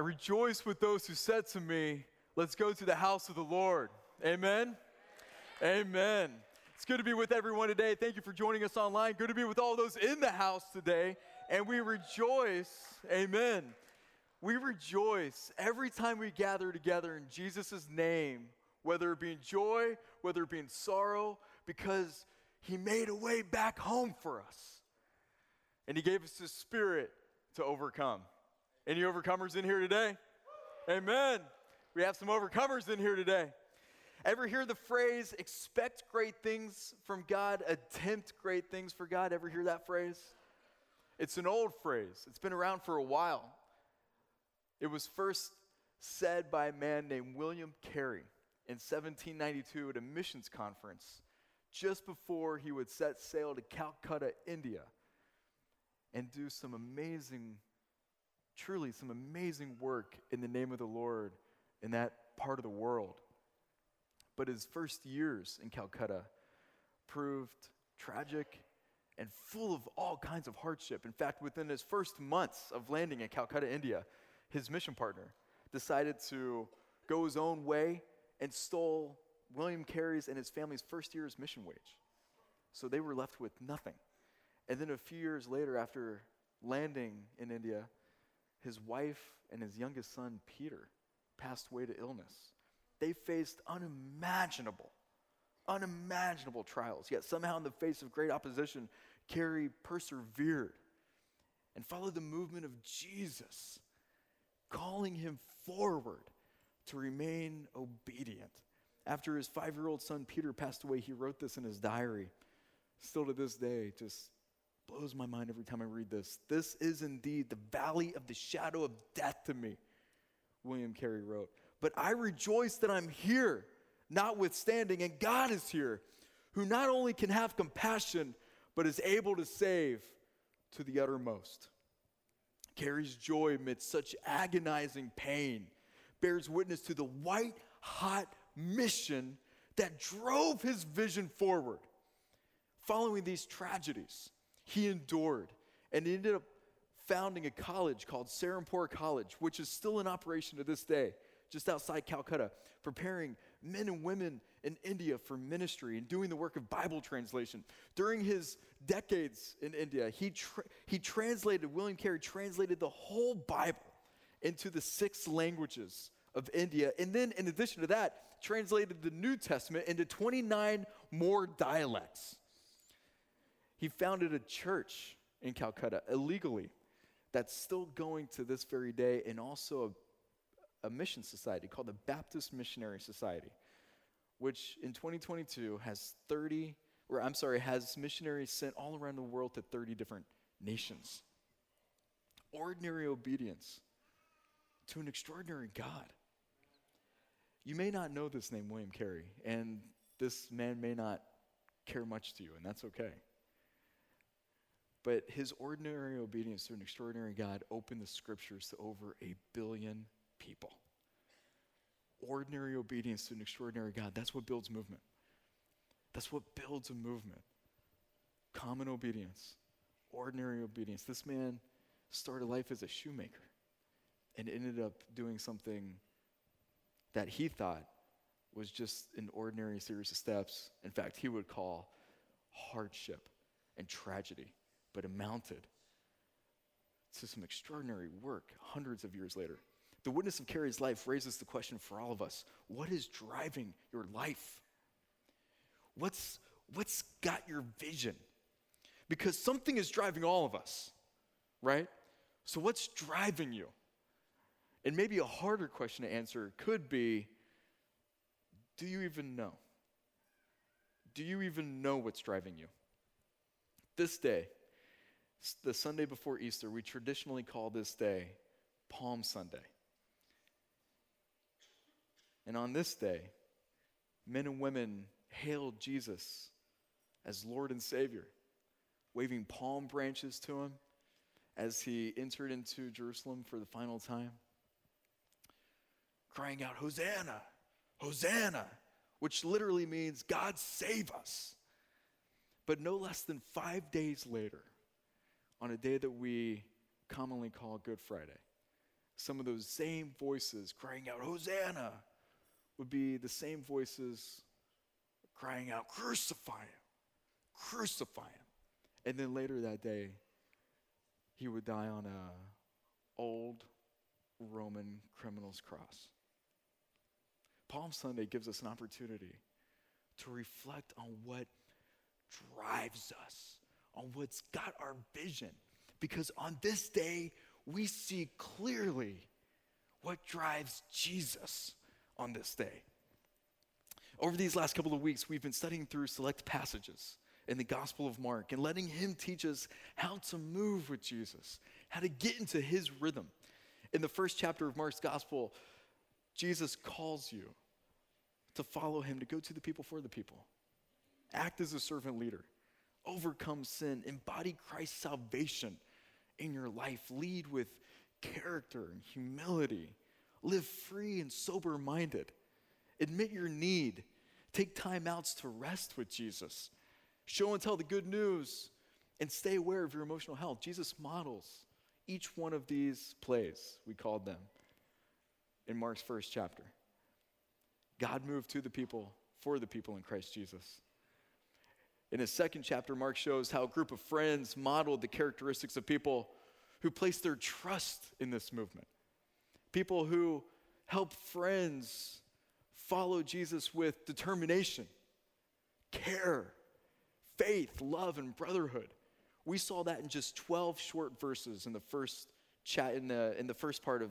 I rejoice with those who said to me, let's go to the house of the Lord. Amen? Amen. Amen. It's good to be with everyone today. Thank you for joining us online. Good to be with all those in the house today. And we rejoice. Amen. We rejoice every time we gather together in Jesus' name, whether it be in joy, whether it be in sorrow, because he made a way back home for us. And he gave us his spirit to overcome. Any overcomers in here today? Amen. We have some overcomers in here today. Ever hear the phrase, expect great things from God, attempt great things for God? Ever hear that phrase? It's an old phrase. It's been around for a while. It was first said by a man named William Carey in 1792 at a missions conference just before he would set sail to Calcutta, India, and do some amazing, truly some amazing work in the name of the Lord in that part of the world. But his first years in Calcutta proved tragic and full of all kinds of hardship. In fact, within his first months of landing in Calcutta, India, his mission partner decided to go his own way and stole William Carey's and his family's first year's mission wage. So they were left with nothing. And then a few years later, after landing in India, his wife and his youngest son, Peter, passed away to illness. They faced unimaginable trials. Yet somehow in the face of great opposition, Carey persevered and followed the movement of Jesus, calling him forward to remain obedient. After his 5-year-old son Peter passed away, he wrote this in his diary. Still to this day, just blows my mind every time I read this. This is indeed the valley of the shadow of death to me, William Carey wrote. But I rejoice that I'm here, notwithstanding, and God is here, who not only can have compassion, but is able to save to the uttermost. Carey's joy amidst such agonizing pain bears witness to the white-hot mission that drove his vision forward. Following these tragedies, he endured, and he ended up founding a college called Serampore College, which is still in operation to this day, just outside Calcutta, preparing men and women in India for ministry and doing the work of Bible translation. During his decades in India, William Carey translated the whole Bible into the 6 languages of India, and then in addition to that, translated the New Testament into 29 more dialects. He founded a church in Calcutta illegally that's still going to this very day, and also a mission society called the Baptist Missionary Society, which in 2022 has missionaries sent all around the world to 30 different nations. Ordinary obedience to an extraordinary God. You may not know this name, William Carey, and this man may not care much to you, and that's okay. But his ordinary obedience to an extraordinary God opened the scriptures to over 1 billion people. Ordinary obedience to an extraordinary God. That's what builds movement. That's what builds a movement. Common obedience. Ordinary obedience. This man started life as a shoemaker and ended up doing something that he thought was just an ordinary series of steps. In fact, he would call hardship and tragedy, but amounted to some extraordinary work hundreds of years later. The witness of Carey's life raises the question for all of us. What is driving your life? What's got your vision? Because something is driving all of us, right? So what's driving you? And maybe a harder question to answer could be, do you even know? Do you even know what's driving you? This day, the Sunday before Easter, we traditionally call this day Palm Sunday. And on this day, men and women hailed Jesus as Lord and Savior, waving palm branches to him as he entered into Jerusalem for the final time, crying out, Hosanna, Hosanna, which literally means God save us. But no less than 5 days later, on a day that we commonly call Good Friday, some of those same voices crying out, Hosanna, would be the same voices crying out, crucify him, crucify him. And then later that day, he would die on an old Roman criminal's cross. Palm Sunday gives us an opportunity to reflect on what drives us, on what's got our vision. Because on this day, we see clearly what drives Jesus on this day. Over these last couple of weeks, we've been studying through select passages in the Gospel of Mark and letting him teach us how to move with Jesus, how to get into his rhythm. In the first chapter of Mark's Gospel, Jesus calls you to follow him, to go to the people for the people. Act as a servant leader. Overcome sin. Embody Christ's salvation in your life. Lead with character and humility. Live free and sober-minded. Admit your need. Take time outs to rest with Jesus. Show and tell the good news. And stay aware of your emotional health. Jesus models each one of these plays, we called them, in Mark's first chapter. God moved to the people, for the people in Christ Jesus. In his second chapter, Mark shows how a group of friends modeled the characteristics of people who placed their trust in this movement. People who helped friends follow Jesus with determination, care, faith, love, and brotherhood. We saw that in just 12 short verses in the first part of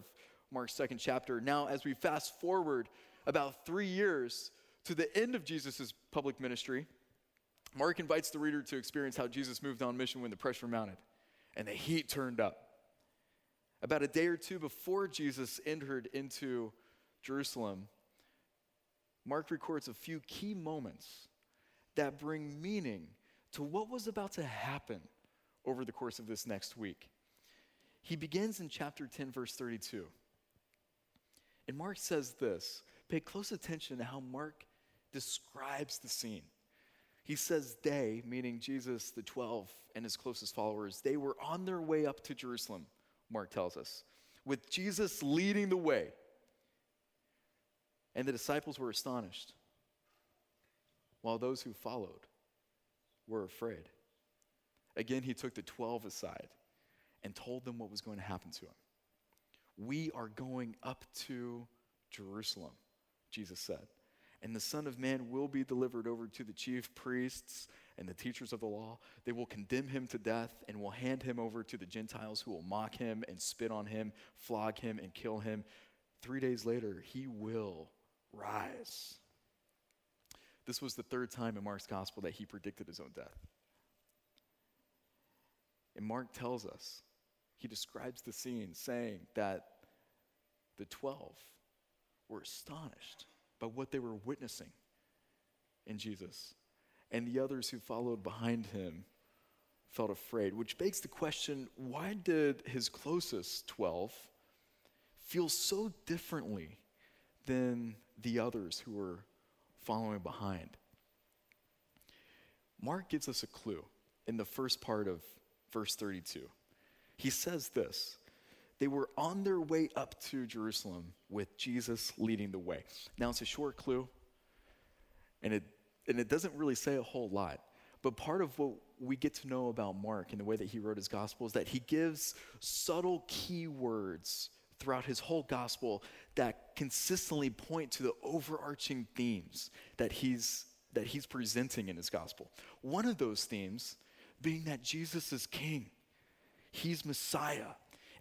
Mark's second chapter. Now, as we fast forward about 3 years to the end of Jesus' public ministry, Mark invites the reader to experience how Jesus moved on mission when the pressure mounted and the heat turned up. About a day or two before Jesus entered into Jerusalem, Mark records a few key moments that bring meaning to what was about to happen over the course of this next week. He begins in chapter 10, verse 32. And Mark says this. Pay close attention to how Mark describes the scene. He says they, meaning Jesus, the 12, and his closest followers, they were on their way up to Jerusalem, Mark tells us, with Jesus leading the way. And the disciples were astonished, while those who followed were afraid. Again, he took the 12 aside and told them what was going to happen to him. We are going up to Jerusalem, Jesus said. And the Son of Man will be delivered over to the chief priests and the teachers of the law. They will condemn him to death and will hand him over to the Gentiles, who will mock him and spit on him, flog him and kill him. 3 days later, he will rise. This was the third time in Mark's gospel that he predicted his own death. And Mark tells us, he describes the scene saying that the 12 were astonished by what they were witnessing in Jesus. And the others who followed behind him felt afraid, which begs the question, why did his closest 12 feel so differently than the others who were following behind? Mark gives us a clue in the first part of verse 32. He says this. They were on their way up to Jerusalem with Jesus leading the way. Now, it's a short clue, and it doesn't really say a whole lot. But part of what we get to know about Mark and the way that he wrote his gospel is that he gives subtle key words throughout his whole gospel that consistently point to the overarching themes that he's presenting in his gospel. One of those themes being that Jesus is king. He's Messiah.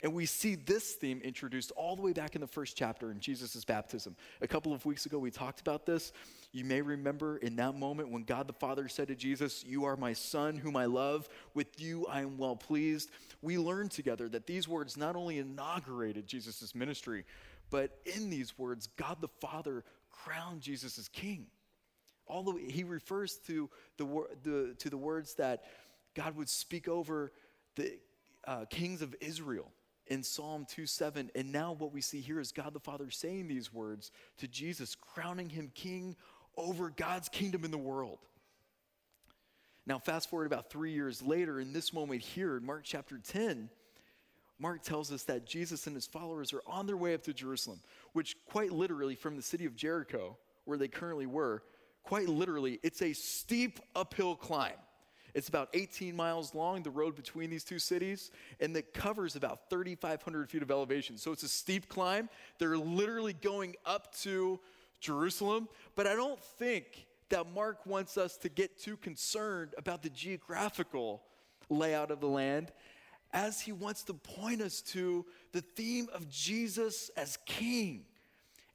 And we see this theme introduced all the way back in the first chapter in Jesus' baptism. A couple of weeks ago, we talked about this. You may remember in that moment when God the Father said to Jesus, "You are my son, whom I love. With you, I am well pleased." We learned together that these words not only inaugurated Jesus' ministry, but in these words, God the Father crowned Jesus as king. Although he refers to the words that God would speak over the kings of Israel in Psalm 2:7, and now what we see here is God the Father saying these words to Jesus, crowning him king over God's kingdom in the world. Now, fast forward about 3 years later, in this moment here, in Mark chapter 10, Mark tells us that Jesus and his followers are on their way up to Jerusalem, which quite literally from the city of Jericho, where they currently were, quite literally, it's a steep uphill climb. It's about 18 miles long, the road between these two cities, and that covers about 3,500 feet of elevation. So it's a steep climb. They're literally going up to Jerusalem, but I don't think that Mark wants us to get too concerned about the geographical layout of the land, as he wants to point us to the theme of Jesus as King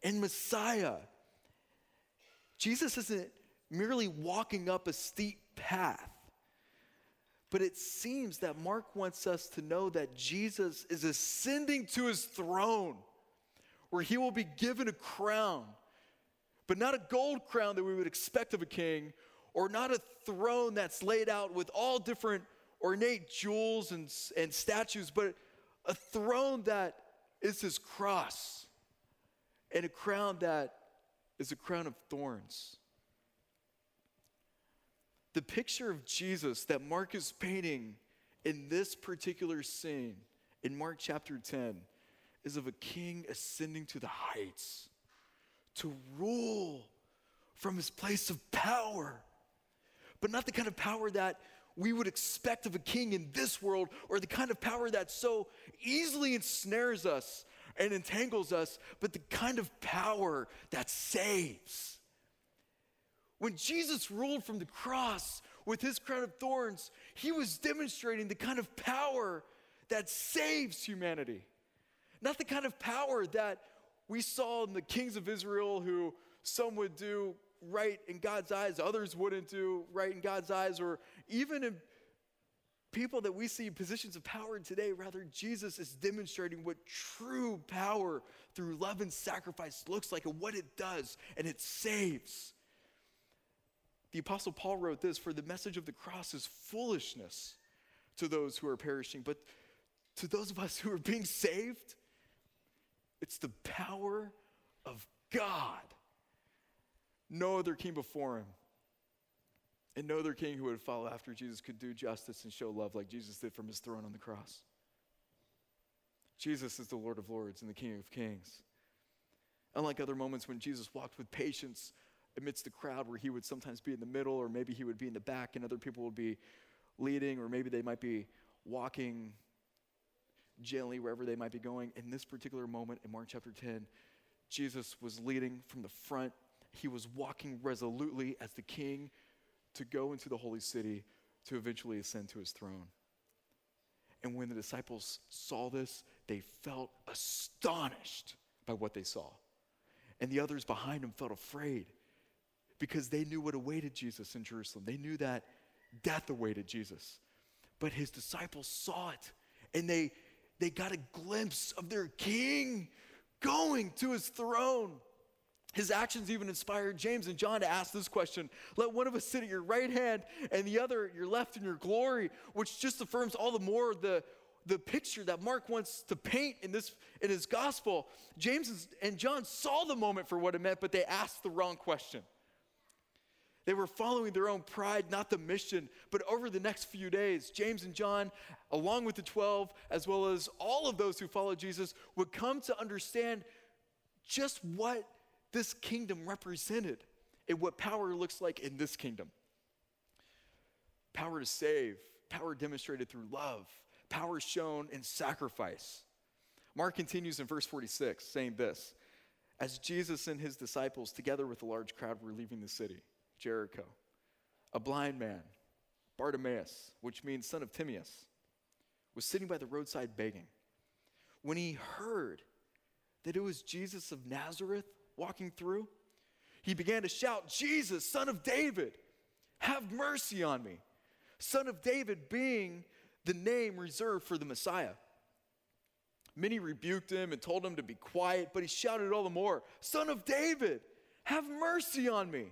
and Messiah. Jesus isn't merely walking up a steep path, but it seems that Mark wants us to know that Jesus is ascending to his throne, where he will be given a crown, but not a gold crown that we would expect of a king, or not a throne that's laid out with all different ornate jewels and statues, but a throne that is his cross, and a crown that is a crown of thorns. The picture of Jesus that Mark is painting in this particular scene in Mark chapter 10 is of a king ascending to the heights to rule from his place of power, but not the kind of power that we would expect of a king in this world, or the kind of power that so easily ensnares us and entangles us, but the kind of power that saves. When Jesus ruled from the cross with his crown of thorns, he was demonstrating the kind of power that saves humanity, not the kind of power that we saw in the kings of Israel, who some would do right in God's eyes, others wouldn't do right in God's eyes, or even in people that we see in positions of power today. Rather, Jesus is demonstrating what true power through love and sacrifice looks like, and what it does, and it saves. The Apostle Paul wrote this: "For the message of the cross is foolishness to those who are perishing, but to those of us who are being saved, it's the power of God. No other king before him, and no other king who would follow after Jesus could do justice and show love like Jesus did from his throne on the cross." Jesus is the Lord of Lords and the King of Kings. Unlike other moments when Jesus walked with patience amidst the crowd, where he would sometimes be in the middle, or maybe he would be in the back and other people would be leading, or maybe they might be walking gently wherever they might be going, in this particular moment in Mark chapter 10, Jesus was leading from the front. He was walking resolutely as the king to go into the holy city to eventually ascend to his throne. And when the disciples saw this, they felt astonished by what they saw. And the others behind him felt afraid, because they knew what awaited Jesus in Jerusalem. They knew that death awaited Jesus. But his disciples saw it, and they got a glimpse of their king going to his throne. His actions even inspired James and John to ask this question: "Let one of us sit at your right hand and the other at your left in your glory," which just affirms all the more the picture that Mark wants to paint in his gospel. James and John saw the moment for what it meant, but they asked the wrong question. They were following their own pride, not the mission. But over the next few days, James and John, along with the 12, as well as all of those who followed Jesus, would come to understand just what this kingdom represented and what power looks like in this kingdom. Power to save, power demonstrated through love, power shown in sacrifice. Mark continues in verse 46, saying this: "As Jesus and his disciples, together with a large crowd, were leaving the city, Jericho, a blind man, Bartimaeus, which means son of Timaeus, was sitting by the roadside begging. When he heard that it was Jesus of Nazareth walking through, he began to shout, 'Jesus, son of David, have mercy on me.'" Son of David being the name reserved for the Messiah. Many rebuked him and told him to be quiet, but he shouted all the more, "Son of David, have mercy on me."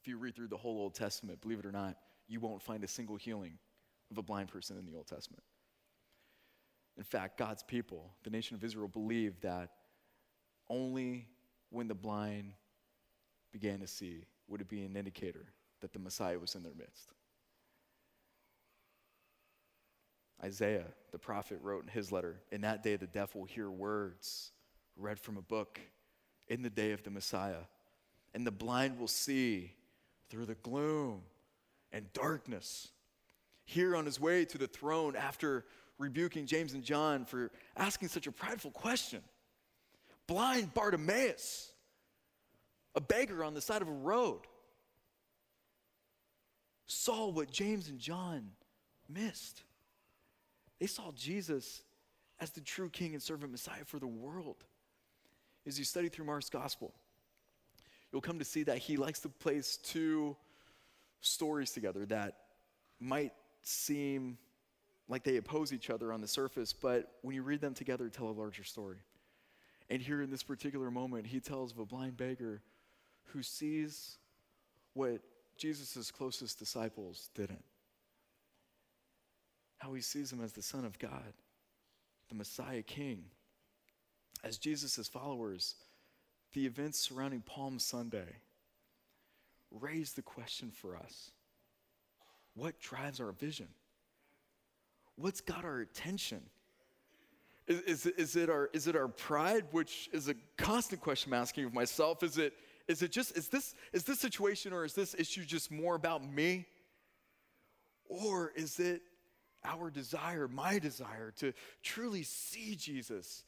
If you read through the whole Old Testament, believe it or not, you won't find a single healing of a blind person in the Old Testament. In fact, God's people, the nation of Israel, believed that only when the blind began to see would it be an indicator that the Messiah was in their midst. Isaiah, the prophet, wrote in his letter, "In that day the deaf will hear words read from a book in the day of the Messiah, and the blind will see through the gloom and darkness." Here on his way to the throne after rebuking James and John for asking such a prideful question, blind Bartimaeus, a beggar on the side of a road, saw what James and John missed. They saw Jesus as the true King and servant Messiah for the world. As you study through Mark's gospel, you'll come to see that he likes to place two stories together that might seem like they oppose each other on the surface, but when you read them together, tell a larger story. And here in this particular moment, he tells of a blind beggar who sees what Jesus' closest disciples didn't. How he sees him as the Son of God, the Messiah King. As Jesus' followers, the events surrounding Palm Sunday raise the question for us. What drives our vision? What's got our attention? Is it our pride, which is a constant question I'm asking of myself? Is this situation or is this issue just more about me? Or is it our desire, my desire, to truly see Jesus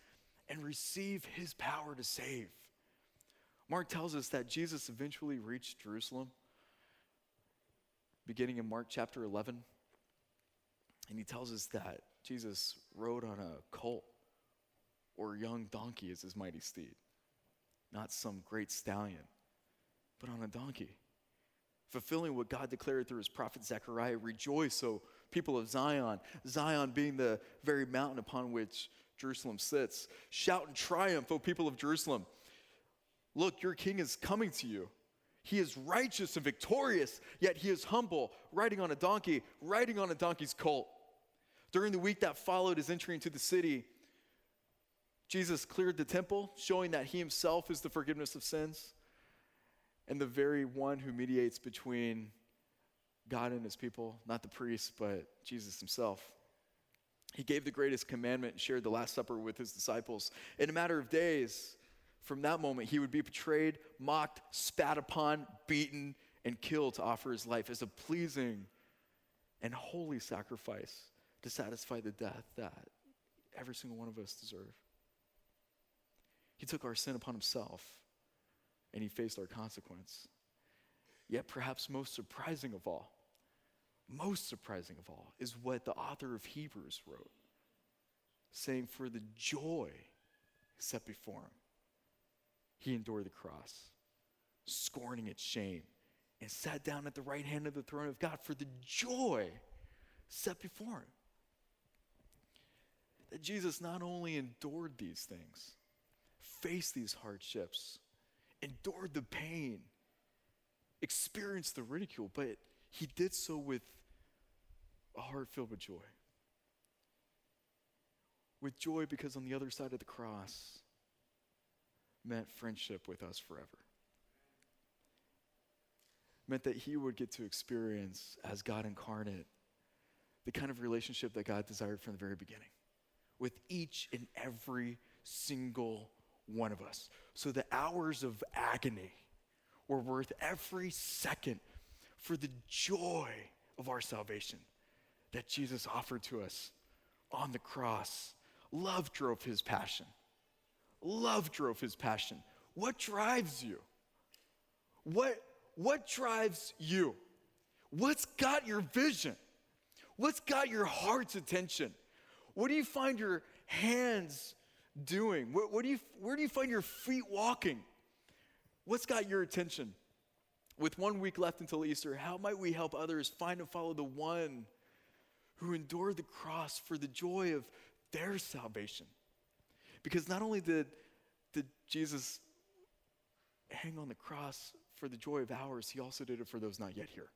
and receive his power to save? Mark tells us that Jesus eventually reached Jerusalem, beginning in Mark chapter 11. And he tells us that Jesus rode on a colt or young donkey as his mighty steed. Not some great stallion, but on a donkey. Fulfilling what God declared through his prophet Zechariah, "Rejoice, O people of Zion," Zion being the very mountain upon which Jerusalem sits. "Shout in triumph, O people of Jerusalem. Look, your king is coming to you. He is righteous and victorious, yet he is humble, riding on a donkey, riding on a donkey's colt." During the week that followed his entry into the city, Jesus cleared the temple, showing that he himself is the forgiveness of sins and the very one who mediates between God and his people, not the priest, but Jesus himself. He gave the greatest commandment and shared the Last Supper with his disciples. In a matter of days, from that moment, he would be betrayed, mocked, spat upon, beaten, and killed to offer his life as a pleasing and holy sacrifice to satisfy the death that every single one of us deserve. He took our sin upon himself, and he faced our consequence. Yet perhaps most surprising of all, is what the author of Hebrews wrote, saying, "For the joy set before him, he endured the cross, scorning its shame, and sat down at the right hand of the throne of God." For the joy set before him. That Jesus not only endured these things, faced these hardships, endured the pain, experienced the ridicule, but he did so with a heart filled with joy. With joy because on the other side of the cross meant friendship with us forever. Meant that he would get to experience, as God incarnate, the kind of relationship that God desired from the very beginning with each and every single one of us. So the hours of agony were worth every second for the joy of our salvation that Jesus offered to us on the cross. Love drove his passion. What drives you? What drives you? What's got your vision? What's got your heart's attention? What do you find your hands doing? Where do you find your feet walking? What's got your attention? With 1 week left until Easter, how might we help others find and follow the one who endured the cross for the joy of their salvation. Because not only did Jesus hang on the cross for the joy of ours, he also did it for those not yet here.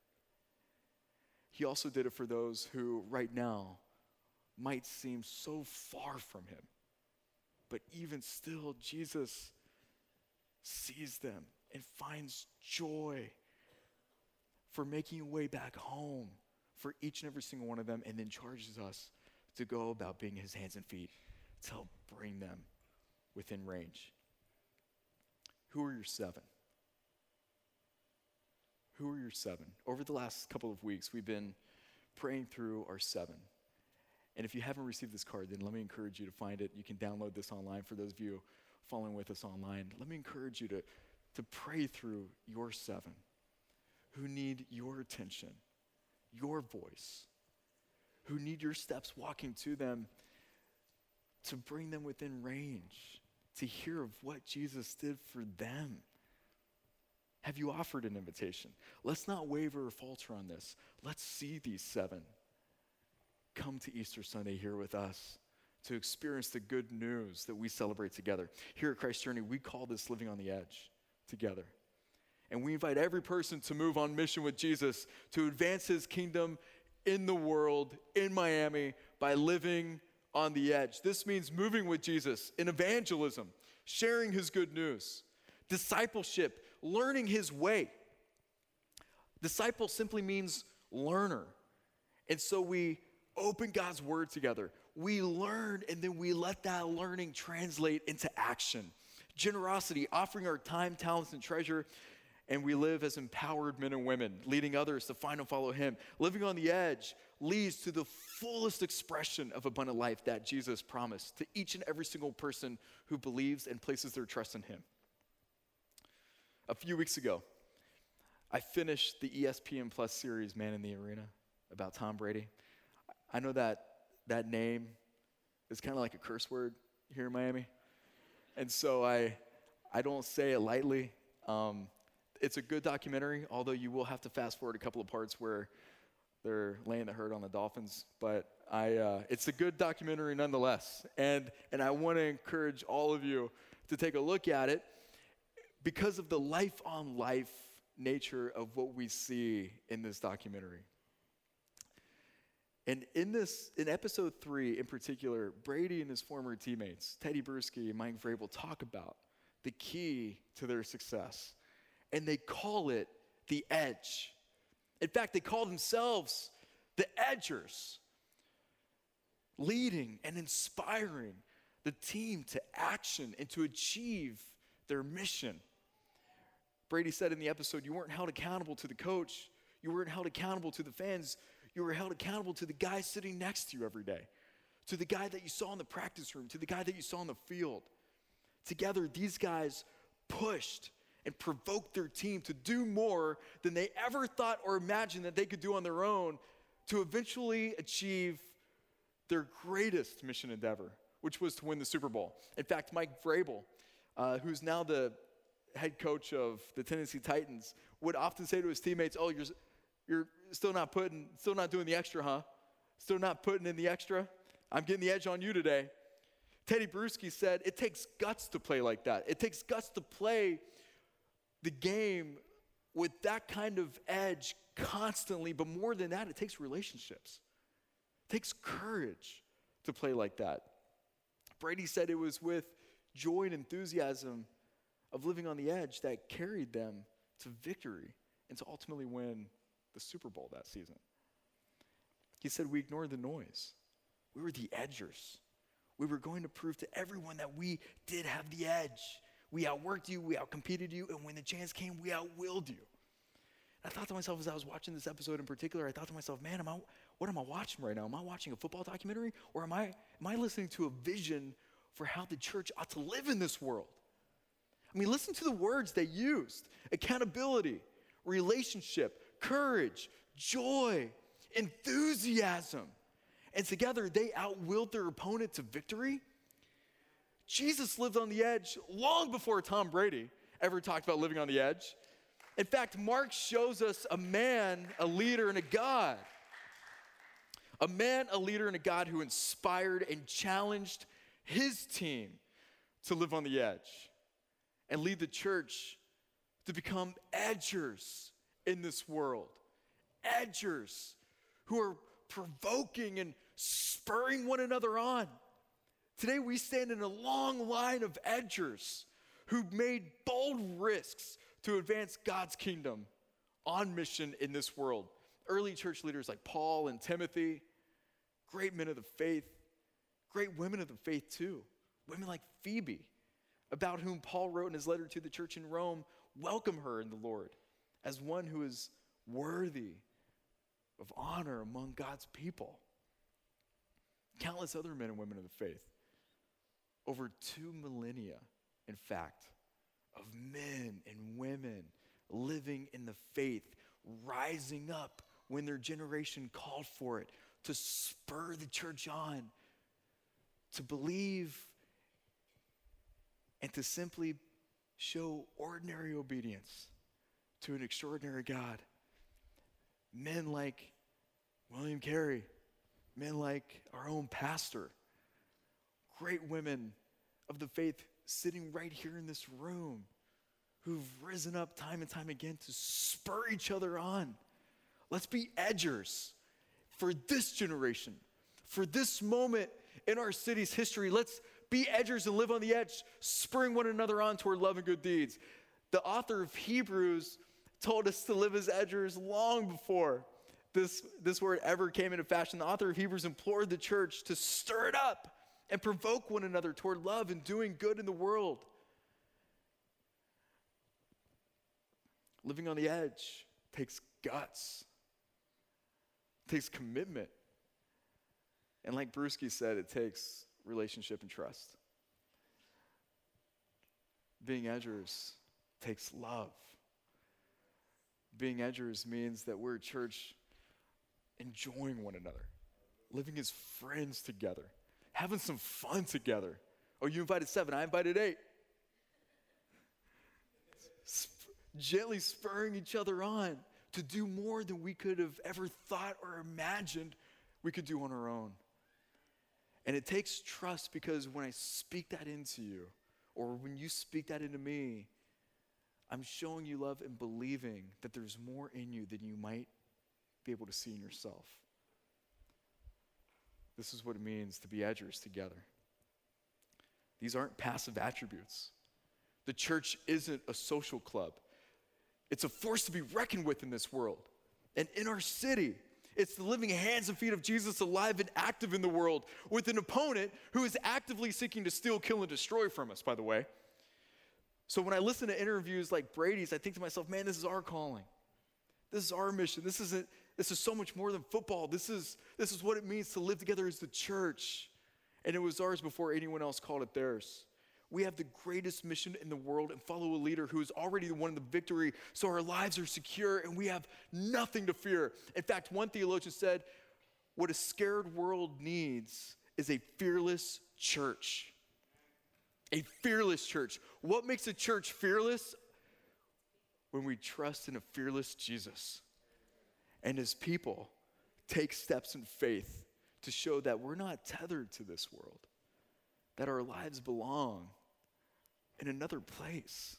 He also did it for those who right now might seem so far from him. But even still, Jesus sees them and finds joy for making a way back home for each and every single one of them, and then charges us to go about being his hands and feet to help bring them within range. Who are your seven? Who are your seven? Over the last couple of weeks, we've been praying through our seven. And if you haven't received this card, then let me encourage you to find it. You can download this online. For those of you following with us online, let me encourage you to pray through your seven who need your attention, your voice, who need your steps walking to them to bring them within range, to hear of what Jesus did for them. Have you offered an invitation? Let's not waver or falter on this. Let's see these seven come to Easter Sunday here with us to experience the good news that we celebrate together. Here at Christ's Journey, we call this living on the edge together. And we invite every person to move on mission with Jesus to advance his kingdom in the world, in Miami, by living on the edge. This means moving with Jesus in evangelism, sharing his good news, discipleship, learning his way. Disciple simply means learner. And so we open God's word together. We learn, and then we let that learning translate into action. Generosity, offering our time, talents, and treasure, and we live as empowered men and women, leading others to find and follow him. Living on the edge leads to the fullest expression of abundant life that Jesus promised to each and every single person who believes and places their trust in him. A few weeks ago, I finished the ESPN Plus series, Man in the Arena, about Tom Brady. I know that name is kind of like a curse word here in Miami. And so I don't say it lightly. It's a good documentary, although you will have to fast forward a couple of parts where they're laying the hurt on the Dolphins. But it's a good documentary nonetheless. And I want to encourage all of you to take a look at it because of the life-on-life nature of what we see in this documentary. And in episode 3 in particular, Brady and his former teammates, Teddy Bruschi and Mike Vrabel, talk about the key to their success. And they call it the edge. In fact, they call themselves the edgers, leading and inspiring the team to action and to achieve their mission. Brady said in the episode, you weren't held accountable to the coach. You weren't held accountable to the fans. You were held accountable to the guy sitting next to you every day, to the guy that you saw in the practice room, to the guy that you saw in the field. Together, these guys pushed and provoked their team to do more than they ever thought or imagined that they could do on their own to eventually achieve their greatest mission endeavor, which was to win the Super Bowl. In fact, Mike Vrabel, who's now the head coach of the Tennessee Titans, would often say to his teammates, oh, you're still not doing the extra, huh? Still not putting in the extra? I'm getting the edge on you today. Teddy Bruschi said, it takes guts to play like that. It takes guts to play the game with that kind of edge constantly, but more than that, it takes relationships. It takes courage to play like that. Brady said it was with joy and enthusiasm of living on the edge that carried them to victory and to ultimately win the Super Bowl that season. He said, we ignored the noise. We were the edgers. We were going to prove to everyone that we did have the edge. We outworked you, we outcompeted you, and when the chance came, we outwilled you. And I thought to myself as I was watching this episode in particular, I thought to myself, man, what am I watching right now? Am I watching a football documentary? Or am I listening to a vision for how the church ought to live in this world? I mean, listen to the words they used. Accountability, relationship, courage, joy, enthusiasm. And together they outwilled their opponent to victory. Jesus lived on the edge long before Tom Brady ever talked about living on the edge. In fact, Mark shows us a man, a leader, and a God. a man, a leader, and a God who inspired and challenged his team to live on the edge and lead the church to become edgers in this world. Edgers who are provoking and spurring one another on. Today we stand in a long line of edgers who made bold risks to advance God's kingdom on mission in this world. Early church leaders like Paul and Timothy, great men of the faith, great women of the faith too. Women like Phoebe, about whom Paul wrote in his letter to the church in Rome, welcome her in the Lord as one who is worthy of honor among God's people. Countless other men and women of the faith, over 2 millennia, in fact, of men and women living in the faith, rising up when their generation called for it to spur the church on, to believe and to simply show ordinary obedience to an extraordinary God. Men like William Carey, men like our own pastor, great women of the faith sitting right here in this room who've risen up time and time again to spur each other on. Let's be edgers for this generation, for this moment in our city's history. Let's be edgers and live on the edge, spurring one another on toward love and good deeds. The author of Hebrews told us to live as edgers long before this word ever came into fashion. The author of Hebrews implored the church to stir it up and provoke one another toward love and doing good in the world. Living on the edge takes guts, takes commitment. And like Bruschi said, it takes relationship and trust. Being edgers takes love. Being edgers means that we're a church enjoying one another, living as friends together, having some fun together. Oh, you invited 7, I invited 8. Gently spurring each other on to do more than we could have ever thought or imagined we could do on our own. And it takes trust, because when I speak that into you, or when you speak that into me, I'm showing you love and believing that there's more in you than you might be able to see in yourself. This is what it means to be edgers together. These aren't passive attributes. The church isn't a social club. It's a force to be reckoned with in this world and in our city. It's the living hands and feet of Jesus, alive and active in the world, with an opponent who is actively seeking to steal, kill, and destroy from us, by the way. So when I listen to interviews like Brady's, I think to myself, man, this is our calling. This is our mission. This is so much more than football. This is what it means to live together as the church. And it was ours before anyone else called it theirs. We have the greatest mission in the world and follow a leader who has already won the victory, so our lives are secure and we have nothing to fear. In fact, one theologian said, what a scared world needs is a fearless church. A fearless church. What makes a church fearless? When we trust in a fearless Jesus and his people take steps in faith to show that we're not tethered to this world, that our lives belong in another place.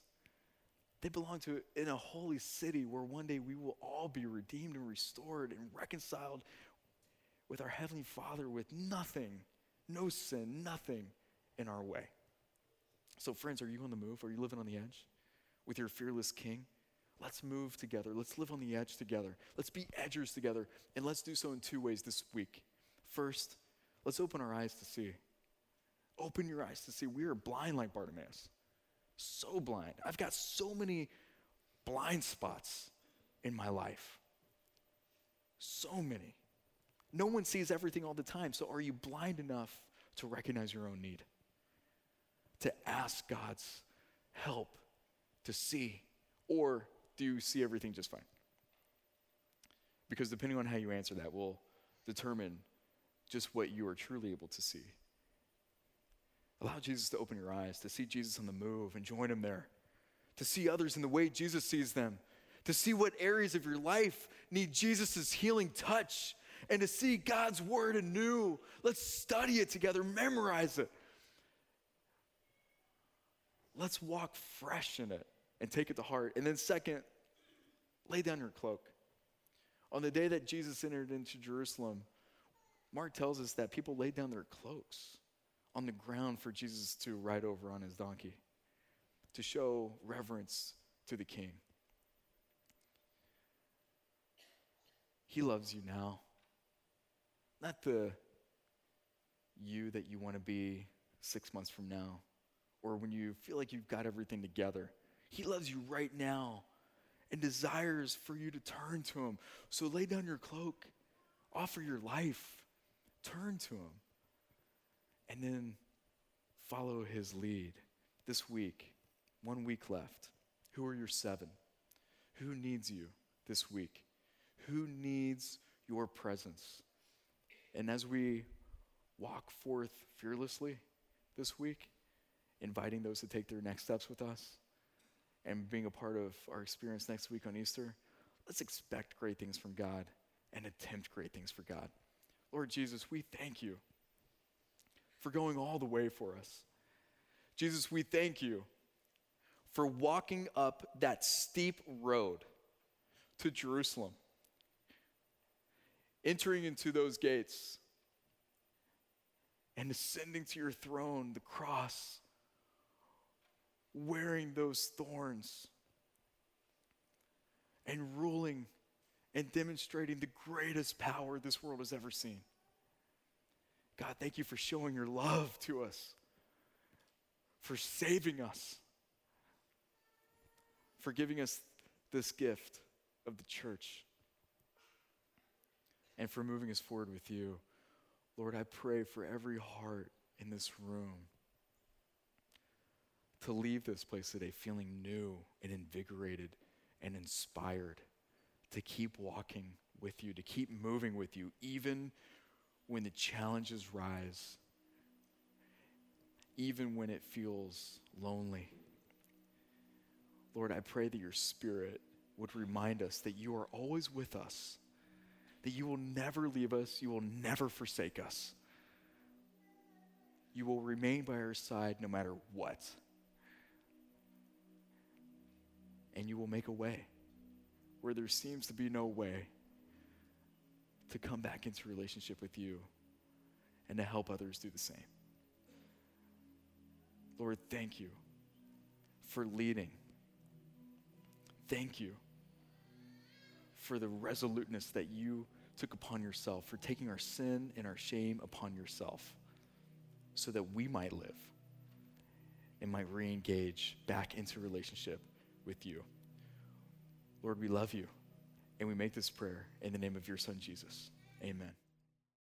They belong to in a holy city where one day we will all be redeemed and restored and reconciled with our Heavenly Father, with nothing, no sin, nothing in our way. So friends, are you on the move? Are you living on the edge with your fearless King? Let's move together. Let's live on the edge together. Let's be edgers together, and let's do so in 2 ways this week. First, let's open our eyes to see. Open your eyes to see. We are blind like Bartimaeus. So blind. I've got so many blind spots in my life. So many. No one sees everything all the time. So are you blind enough to recognize your own need? To ask God's help to see? Or do you see everything just fine? Because depending on how you answer that will determine just what you are truly able to see. Allow Jesus to open your eyes, to see Jesus on the move and join him there, to see others in the way Jesus sees them, to see what areas of your life need Jesus' healing touch, and to see God's word anew. Let's study it together, memorize it. Let's walk fresh in it and take it to heart. And then second, lay down your cloak. On the day that Jesus entered into Jerusalem, Mark tells us that people laid down their cloaks on the ground for Jesus to ride over on his donkey, to show reverence to the king. He loves you now. Not the you that you want to be 6 months from now, or when you feel like you've got everything together. He loves you right now and desires for you to turn to him. So lay down your cloak, offer your life, turn to him, and then follow his lead. This week, 1 week left. Who are your seven? Who needs you this week? Who needs your presence? And as we walk forth fearlessly this week, inviting those to take their next steps with us and being a part of our experience next week on Easter, let's expect great things from God and attempt great things for God. Lord Jesus, we thank you for going all the way for us. Jesus, we thank you for walking up that steep road to Jerusalem, entering into those gates and ascending to your throne, the cross, wearing those thorns and ruling and demonstrating the greatest power this world has ever seen. God, thank you for showing your love to us, for saving us, for giving us this gift of the church, and for moving us forward with you. Lord, I pray for every heart in this room to leave this place today feeling new and invigorated and inspired to keep walking with you, to keep moving with you, even when the challenges rise, even when it feels lonely. Lord, I pray that your spirit would remind us that you are always with us, that you will never leave us, you will never forsake us. You will remain by our side no matter what. And you will make a way where there seems to be no way, to come back into relationship with you and to help others do the same. Lord, thank you for leading. Thank you for the resoluteness that you took upon yourself, for taking our sin and our shame upon yourself so that we might live and might re-engage back into relationship with you. Lord, we love you, and we make this prayer in the name of your son, Jesus. Amen.